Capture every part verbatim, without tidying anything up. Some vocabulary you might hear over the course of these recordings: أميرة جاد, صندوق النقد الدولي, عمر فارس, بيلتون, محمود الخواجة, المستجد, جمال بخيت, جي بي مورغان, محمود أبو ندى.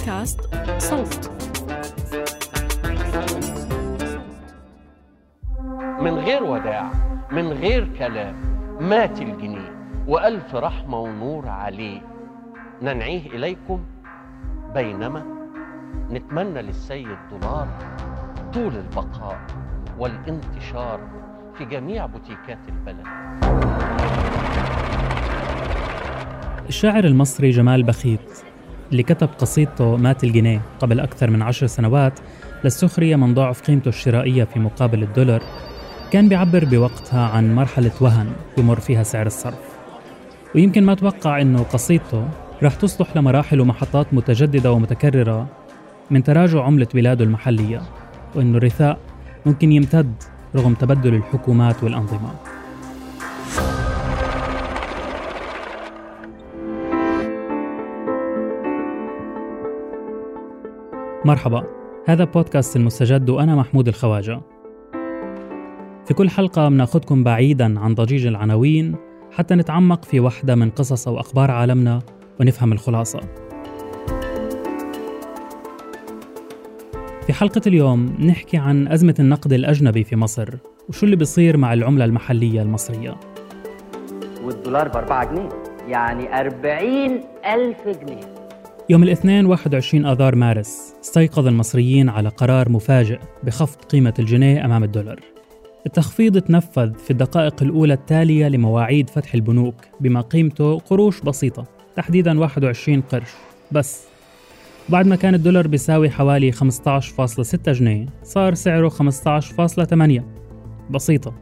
بودكاست صوت. من غير وداع، من غير كلام، مات الجنيه وألف رحمة ونور عليه، ننعيه إليكم بينما نتمنى للسيد دولار طول البقاء والانتشار في جميع بوتيكات البلد. الشاعر المصري جمال بخيت اللي كتب قصيدته مات الجنيه قبل أكثر من عشر سنوات للسخرية من ضعف قيمته الشرائية في مقابل الدولار، كان بيعبر بوقتها عن مرحلة وهن يمر فيها سعر الصرف، ويمكن ما توقع إنه قصيدته رح تصلح لمراحل ومحطات متجددة ومتكررة من تراجع عملة بلاده المحلية، وإنه الرثاء ممكن يمتد رغم تبدل الحكومات والأنظمة. مرحبا، هذا بودكاست المستجد وأنا محمود الخواجة. في كل حلقة بناخدكم بعيداً عن ضجيج العناوين حتى نتعمق في واحدة من قصص أو أخبار عالمنا ونفهم الخلاصة. في حلقة اليوم نحكي عن أزمة النقد الأجنبي في مصر وشو اللي بيصير مع العملة المحلية المصرية. والدولار بأربعة جنيه، يعني أربعين ألف جنيه. يوم الاثنين واحد وعشرين آذار مارس استيقظ المصريين على قرار مفاجئ بخفض قيمة الجنيه أمام الدولار. التخفيض تنفذ في الدقائق الأولى التالية لمواعيد فتح البنوك بما قيمته قروش بسيطة، تحديداً واحد وعشرين قرش بس. بعد ما كان الدولار بيساوي حوالي خمسة عشر فاصلة ستة جنيه صار سعره خمسة عشر فاصلة ثمانية، بسيطة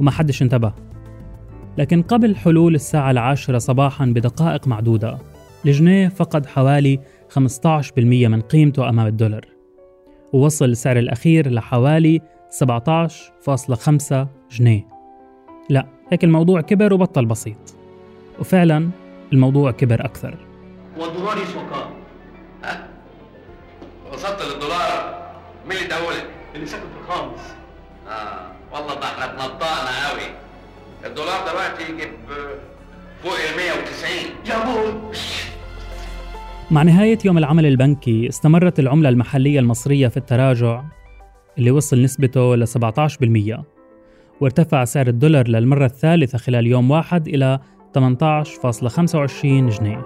وما حدش انتبه. لكن قبل حلول الساعة العاشرة صباحاً بدقائق معدودة الجنيه فقد حوالي خمسة عشر بالمئة من قيمته أمام الدولار، ووصل السعر الأخير لحوالي سبعة عشر فاصلة خمسة جنيه. لا، هيك الموضوع كبر وبطل بسيط، وفعلا الموضوع كبر أكثر. ودولاري سكر، ها؟ وصلت للدولار مين اللي دولت؟ اللي ساكن في الخامس. آه والله ده احنا اتنطقنا قوي. الدولار دلوقتي يجيب فوق مئة وتسعين يا بوي. مع نهاية يوم العمل البنكي استمرت العملة المحلية المصرية في التراجع اللي وصل نسبته ل سبعة عشر بالمئة، وارتفع سعر الدولار للمرة الثالثة خلال يوم واحد إلى ثمانية عشر فاصلة خمسة وعشرين جنيه.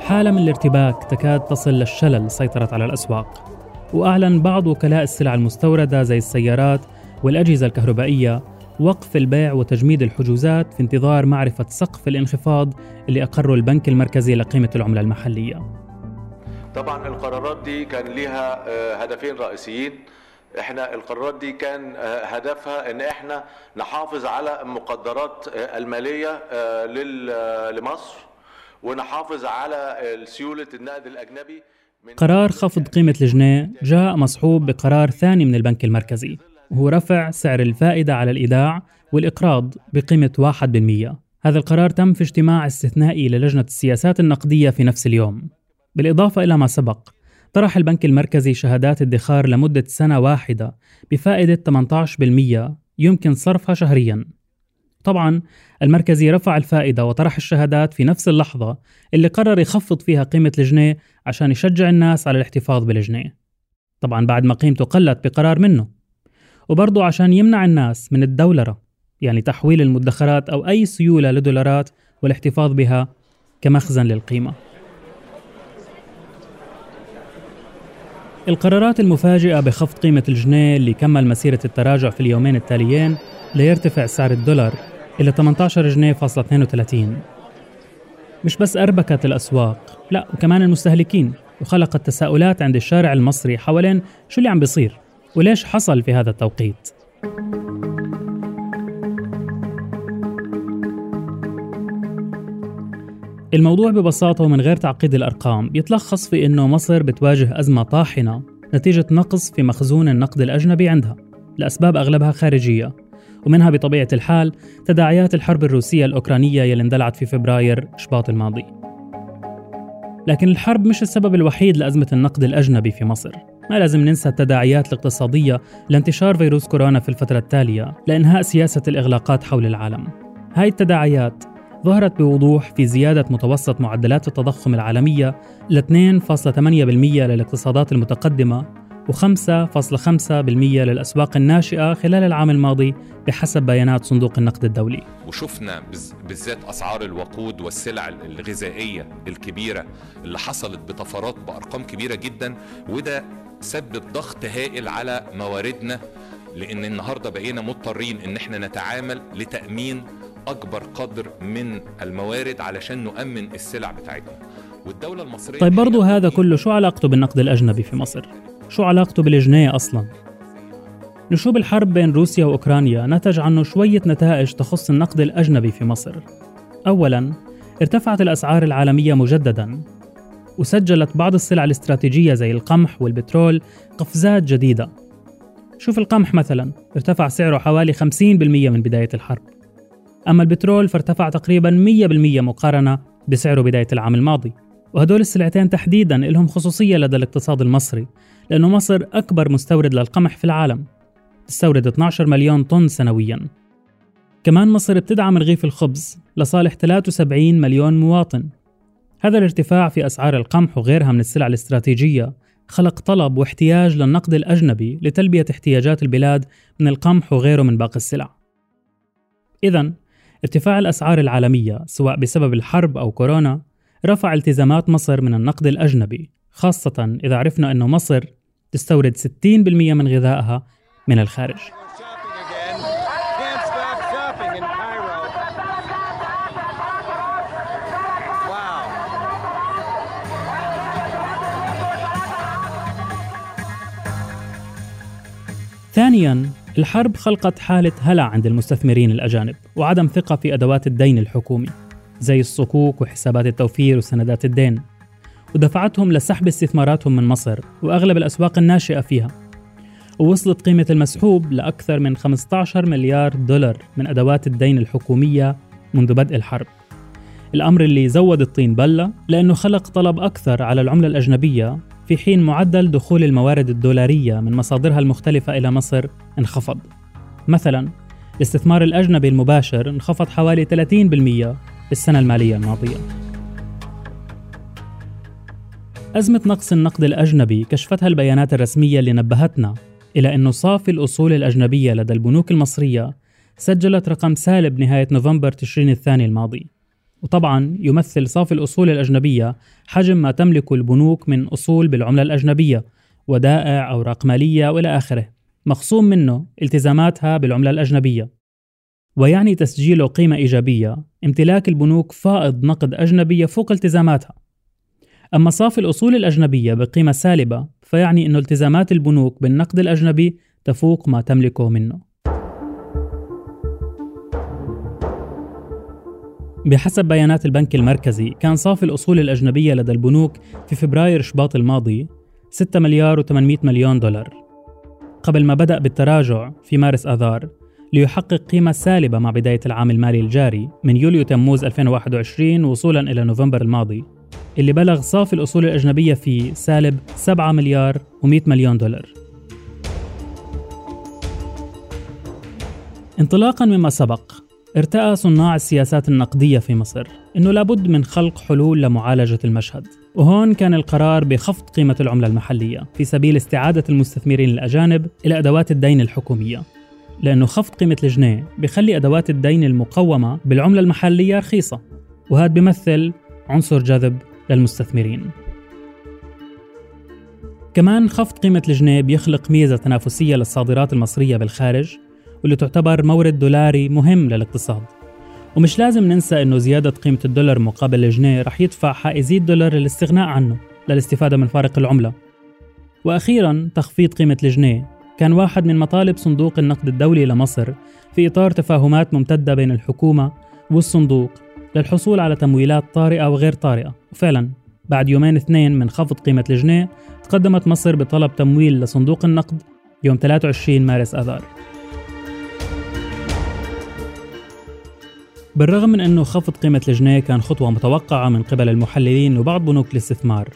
حالة من الارتباك تكاد تصل للشلل سيطرت على الأسواق، وأعلن بعض وكلاء السلع المستوردة زي السيارات والأجهزة الكهربائية وقف البيع وتجميد الحجوزات في انتظار معرفة سقف الانخفاض اللي أقره البنك المركزي لقيمة العملة المحلية. طبعاً القرارات دي كان لها هدفين رئيسيين. احنا القرارات دي كان هدفها ان احنا نحافظ على المقدرات المالية لمصر ونحافظ على سيولة النقد الأجنبي. قرار خفض قيمة الجنيه جاء مصحوب بقرار ثاني من البنك المركزي، وهو رفع سعر الفائدة على الإيداع والإقراض بقيمة واحد بالمئة. هذا القرار تم في اجتماع استثنائي للجنة السياسات النقدية في نفس اليوم. بالإضافة إلى ما سبق، طرح البنك المركزي شهادات ادخار لمدة سنة واحدة بفائدة ثمانية عشر بالمئة يمكن صرفها شهرياً. طبعاً المركزي رفع الفائدة وطرح الشهادات في نفس اللحظة اللي قرر يخفض فيها قيمة الجنيه عشان يشجع الناس على الاحتفاظ بالجنيه، طبعاً بعد ما قيمته قلت بقرار منه، وبرضه عشان يمنع الناس من الدولرة، يعني تحويل المدخرات أو أي سيولة لدولارات والاحتفاظ بها كمخزن للقيمة. القرارات المفاجئة بخفض قيمة الجنيه اللي كمل مسيرة التراجع في اليومين التاليين ليرتفع سعر الدولار إلى ثمانية عشر جنيه فاصلة اثنين وثلاثين، مش بس أربكت الأسواق، لا وكمان المستهلكين، وخلقت تساؤلات عند الشارع المصري حوالين شو اللي عم بيصير وليش حصل في هذا التوقيت؟ الموضوع ببساطة ومن غير تعقيد الأرقام بيتلخص في إنه مصر بتواجه أزمة طاحنة نتيجة نقص في مخزون النقد الأجنبي عندها لأسباب أغلبها خارجية، ومنها بطبيعة الحال تداعيات الحرب الروسية الأوكرانية يلي اندلعت في فبراير شباط الماضي. لكن الحرب مش السبب الوحيد لأزمة النقد الأجنبي في مصر. ما لازم ننسى التداعيات الاقتصادية لانتشار فيروس كورونا في الفترة التالية لإنهاء سياسة الإغلاقات حول العالم، هاي التداعيات ظهرت بوضوح في زيادة متوسط معدلات التضخم العالمية ل اثنين فاصلة ثمانية بالمئة للاقتصادات المتقدمة و5.5% للأسواق الناشئة خلال العام الماضي بحسب بيانات صندوق النقد الدولي. وشفنا بالذات أسعار الوقود والسلع الغذائية الكبيرة اللي حصلت بطفرات بأرقام كبيرة جدا، وده سبب ضغط هائل على مواردنا، لأن النهاردة بقينا مضطرين إن احنا نتعامل لتأمين أكبر قدر من الموارد علشان نؤمن السلع بتاعتنا. والدولة المصرية طيب برضو هذا كله شو علاقته بالنقد الأجنبي في مصر؟ شو علاقته بالجنيه أصلاً؟ نشوب الحرب بين روسيا وأوكرانيا نتج عنه شوية نتائج تخص النقد الأجنبي في مصر. أولاً، ارتفعت الأسعار العالمية مجدداً، وسجلت بعض السلع الاستراتيجية زي القمح والبترول قفزات جديدة. شوف القمح مثلاً، ارتفع سعره حوالي خمسين بالمئة من بداية الحرب. أما البترول فارتفع تقريباً مئة بالمئة مقارنة بسعره بداية العام الماضي. وهدول السلعتين تحديداً لهم خصوصية لدى الاقتصاد المصري، لأنه مصر أكبر مستورد للقمح في العالم، تستورد اثنا عشر مليون طن سنوياً. كمان مصر بتدعم رغيف الخبز لصالح ثلاثة وسبعين مليون مواطن. هذا الارتفاع في أسعار القمح وغيرها من السلع الاستراتيجية خلق طلب واحتياج للنقد الأجنبي لتلبية احتياجات البلاد من القمح وغيره من باقي السلع. إذن ارتفاع الأسعار العالمية سواء بسبب الحرب أو كورونا رفع التزامات مصر من النقد الأجنبي، خاصة إذا عرفنا أنه مصر تستورد ستين بالمئة من غذائها من الخارج. ثانياً، الحرب خلقت حالة هلع عند المستثمرين الأجانب وعدم ثقة في أدوات الدين الحكومي زي الصكوك وحسابات التوفير وسندات الدين، ودفعتهم لسحب استثماراتهم من مصر وأغلب الأسواق الناشئة فيها. ووصلت قيمة المسحوب لأكثر من خمسة عشر مليار دولار من أدوات الدين الحكومية منذ بدء الحرب، الأمر اللي زود الطين بلة لأنه خلق طلب أكثر على العملة الأجنبية، في حين معدل دخول الموارد الدولارية من مصادرها المختلفة إلى مصر انخفض. مثلاً الاستثمار الأجنبي المباشر انخفض حوالي ثلاثين بالمئة السنة المالية الماضية. أزمة نقص النقد الأجنبي كشفتها البيانات الرسمية اللي نبهتنا إلى أنه صافي الأصول الأجنبية لدى البنوك المصرية سجلت رقم سالب نهاية نوفمبر تشرين الثاني الماضي. وطبعاً يمثل صافي الأصول الأجنبية حجم ما تملك البنوك من أصول بالعملة الأجنبية، ودائع أو رقمالية وإلى آخره، مخصوم منه التزاماتها بالعملة الأجنبية. ويعني تسجيله قيمة إيجابية امتلاك البنوك فائض نقد أجنبي فوق التزاماتها. أما صافي الأصول الأجنبية بقيمة سالبة فيعني أن التزامات البنوك بالنقد الأجنبي تفوق ما تملكه منه. بحسب بيانات البنك المركزي كان صافي الأصول الأجنبية لدى البنوك في فبراير شباط الماضي ستة مليار وثمانمئة مليون دولار قبل ما بدأ بالتراجع في مارس آذار، ليحقق قيمة سالبة مع بداية العام المالي الجاري من يوليو تموز ألفين وواحد وعشرين وصولاً إلى نوفمبر الماضي، اللي بلغ صافي الأصول الأجنبية فيه سالب سبعة مليار ومئة مليون دولار. انطلاقاً مما سبق، ارتأى صناع السياسات النقدية في مصر إنه لابد من خلق حلول لمعالجة المشهد، وهون كان القرار بخفض قيمة العملة المحلية في سبيل استعادة المستثمرين الأجانب إلى أدوات الدين الحكومية، لأنه خفض قيمة الجنيه بيخلي أدوات الدين المقومة بالعملة المحلية رخيصة، وهذا بيمثل عنصر جذب للمستثمرين. كمان خفض قيمة الجنيه بيخلق ميزة تنافسية للصادرات المصرية بالخارج، واللي تعتبر مورد دولاري مهم للاقتصاد. ومش لازم ننسى أنه زيادة قيمة الدولار مقابل الجنيه رح يدفع حائزي الدولار للاستغناء عنه للاستفادة من فارق العملة. وأخيراً، تخفيض قيمة الجنيه كان واحد من مطالب صندوق النقد الدولي لمصر في إطار تفاهمات ممتدة بين الحكومة والصندوق للحصول على تمويلات طارئة وغير طارئة. وفعلاً بعد يومين اثنين من خفض قيمة الجنيه تقدمت مصر بطلب تمويل لصندوق النقد يوم ثلاثة وعشرين مارس آذار. بالرغم من أنه خفض قيمة الجنيه كان خطوة متوقعة من قبل المحللين وبعض بنوك الاستثمار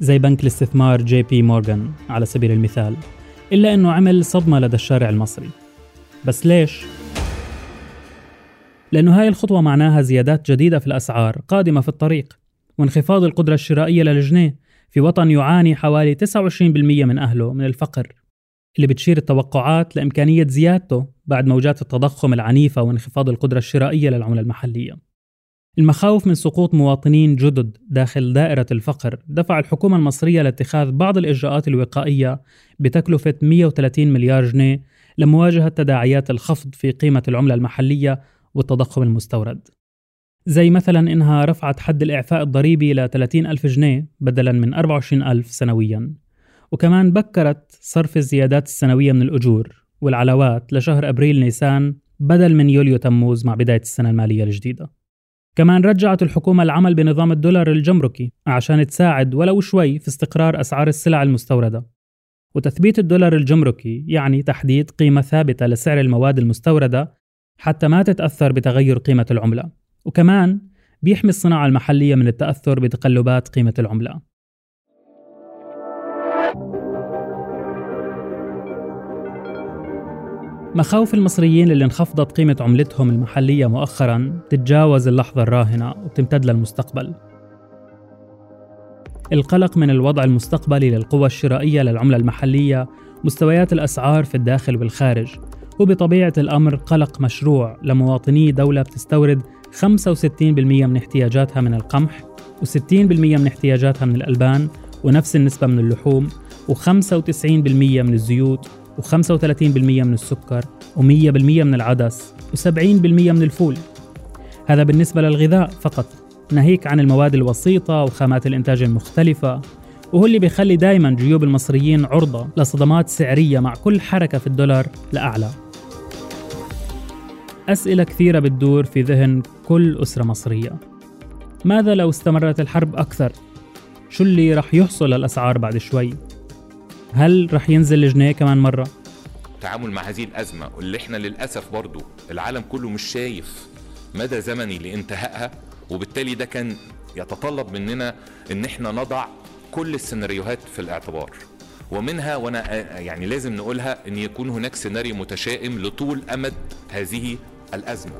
زي بنك الاستثمار جي بي مورغان على سبيل المثال، إلا أنه عمل صدمة لدى الشارع المصري. بس ليش؟ لأنه هاي الخطوة معناها زيادات جديدة في الأسعار قادمة في الطريق، وانخفاض القدرة الشرائية للجنيه في وطن يعاني حوالي تسعة وعشرين بالمئة من أهله من الفقر، اللي بتشير التوقعات لإمكانية زيادته بعد موجات التضخم العنيفة وانخفاض القدرة الشرائية للعملة المحلية. المخاوف من سقوط مواطنين جدد داخل دائرة الفقر دفع الحكومة المصرية لاتخاذ بعض الإجراءات الوقائية بتكلفة مئة وثلاثين مليار جنيه لمواجهة تداعيات الخفض في قيمة العملة المحلية والتضخم المستورد، زي مثلا إنها رفعت حد الإعفاء الضريبي إلى ثلاثين ألف جنيه بدلا من أربعة وعشرين ألف سنويا، وكمان بكرت صرف الزيادات السنوية من الأجور والعلاوات لشهر أبريل نيسان بدل من يوليو تموز مع بداية السنة المالية الجديدة. كمان رجعت الحكومة العمل بنظام الدولار الجمركي عشان تساعد ولو شوي في استقرار أسعار السلع المستوردة، وتثبيت الدولار الجمركي يعني تحديد قيمة ثابتة لسعر المواد المستوردة حتى ما تتأثر بتغير قيمة العملة، وكمان بيحمي الصناعة المحلية من التأثر بتقلبات قيمة العملة. مخاوف المصريين اللي انخفضت قيمة عملتهم المحلية مؤخراً تتجاوز اللحظة الراهنة وبتمتد للمستقبل. القلق من الوضع المستقبلي للقوى الشرائية للعملة المحلية، مستويات الأسعار في الداخل والخارج، وبطبيعة الأمر قلق مشروع لمواطني دولة بتستورد خمسة وستين بالمئة من احتياجاتها من القمح، وستين بالمئة من احتياجاتها من الألبان، ونفس النسبة من اللحوم، وخمسة وتسعين بالمئة من الزيوت، وخمسة وثلاثين بالمئة من السكر، ومئة بالمئة من العدس، وسبعين بالمئة من الفول. هذا بالنسبة للغذاء فقط، ناهيك عن المواد الوسيطة وخامات الإنتاج المختلفة، وهو اللي بيخلي دايماً جيوب المصريين عرضة لصدمات سعرية مع كل حركة في الدولار لأعلى. أسئلة كثيرة بتدور في ذهن كل أسرة مصرية. ماذا لو استمرت الحرب أكثر؟ شو اللي رح يحصل للأسعار بعد شوي؟ هل رح ينزل الجنيه كمان مرة؟ التعامل مع هذه الأزمة اللي احنا للأسف برضو العالم كله مش شايف مدى زمني لانتهائها، وبالتالي ده كان يتطلب مننا ان احنا نضع كل السيناريوهات في الاعتبار، ومنها وانا يعني لازم نقولها ان يكون هناك سيناريو متشائم لطول امد هذه الأزمة.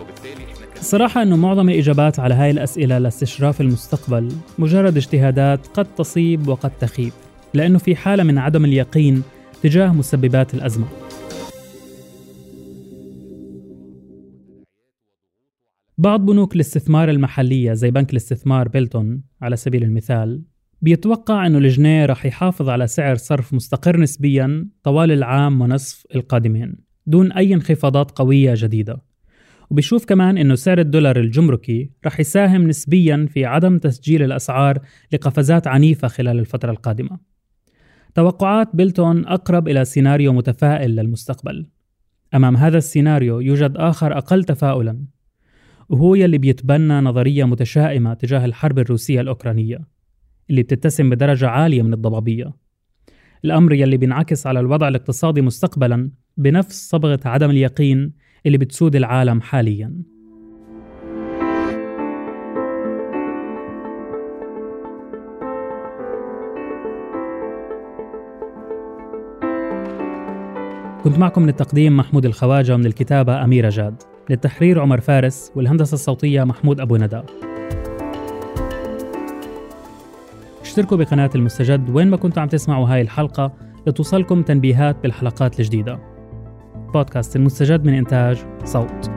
وبالتالي احنا كان الصراحة انه معظم الاجابات على هاي الأسئلة لاستشراف المستقبل مجرد اجتهادات قد تصيب وقد تخيب، لأنه في حالة من عدم اليقين تجاه مسببات الأزمة. بعض بنوك الاستثمار المحلية زي بنك الاستثمار بيلتون على سبيل المثال بيتوقع أنه الجنيه رح يحافظ على سعر صرف مستقر نسبياً طوال العام ونصف القادمين دون أي انخفاضات قوية جديدة، وبيشوف كمان أنه سعر الدولار الجمركي رح يساهم نسبياً في عدم تسجيل الأسعار لقفزات عنيفة خلال الفترة القادمة. توقعات بيلتون أقرب إلى سيناريو متفائل للمستقبل. أمام هذا السيناريو يوجد آخر أقل تفاؤلاً، وهو يلي بيتبنى نظرية متشائمة تجاه الحرب الروسية الأوكرانية اللي بتتسم بدرجة عالية من الضبابية، الأمر يلي بينعكس على الوضع الاقتصادي مستقبلاً بنفس صبغة عدم اليقين اللي بتسود العالم حالياً. كنت معكم من التقديم محمود الخواجة، من الكتابة أميرة جاد، للتحرير عمر فارس، والهندسة الصوتية محمود أبو ندى. اشتركوا بقناة المستجد وين ما كنتوا عم تسمعوا هاي الحلقة لتوصلكم تنبيهات بالحلقات الجديدة. بودكاست المستجد من إنتاج صوت.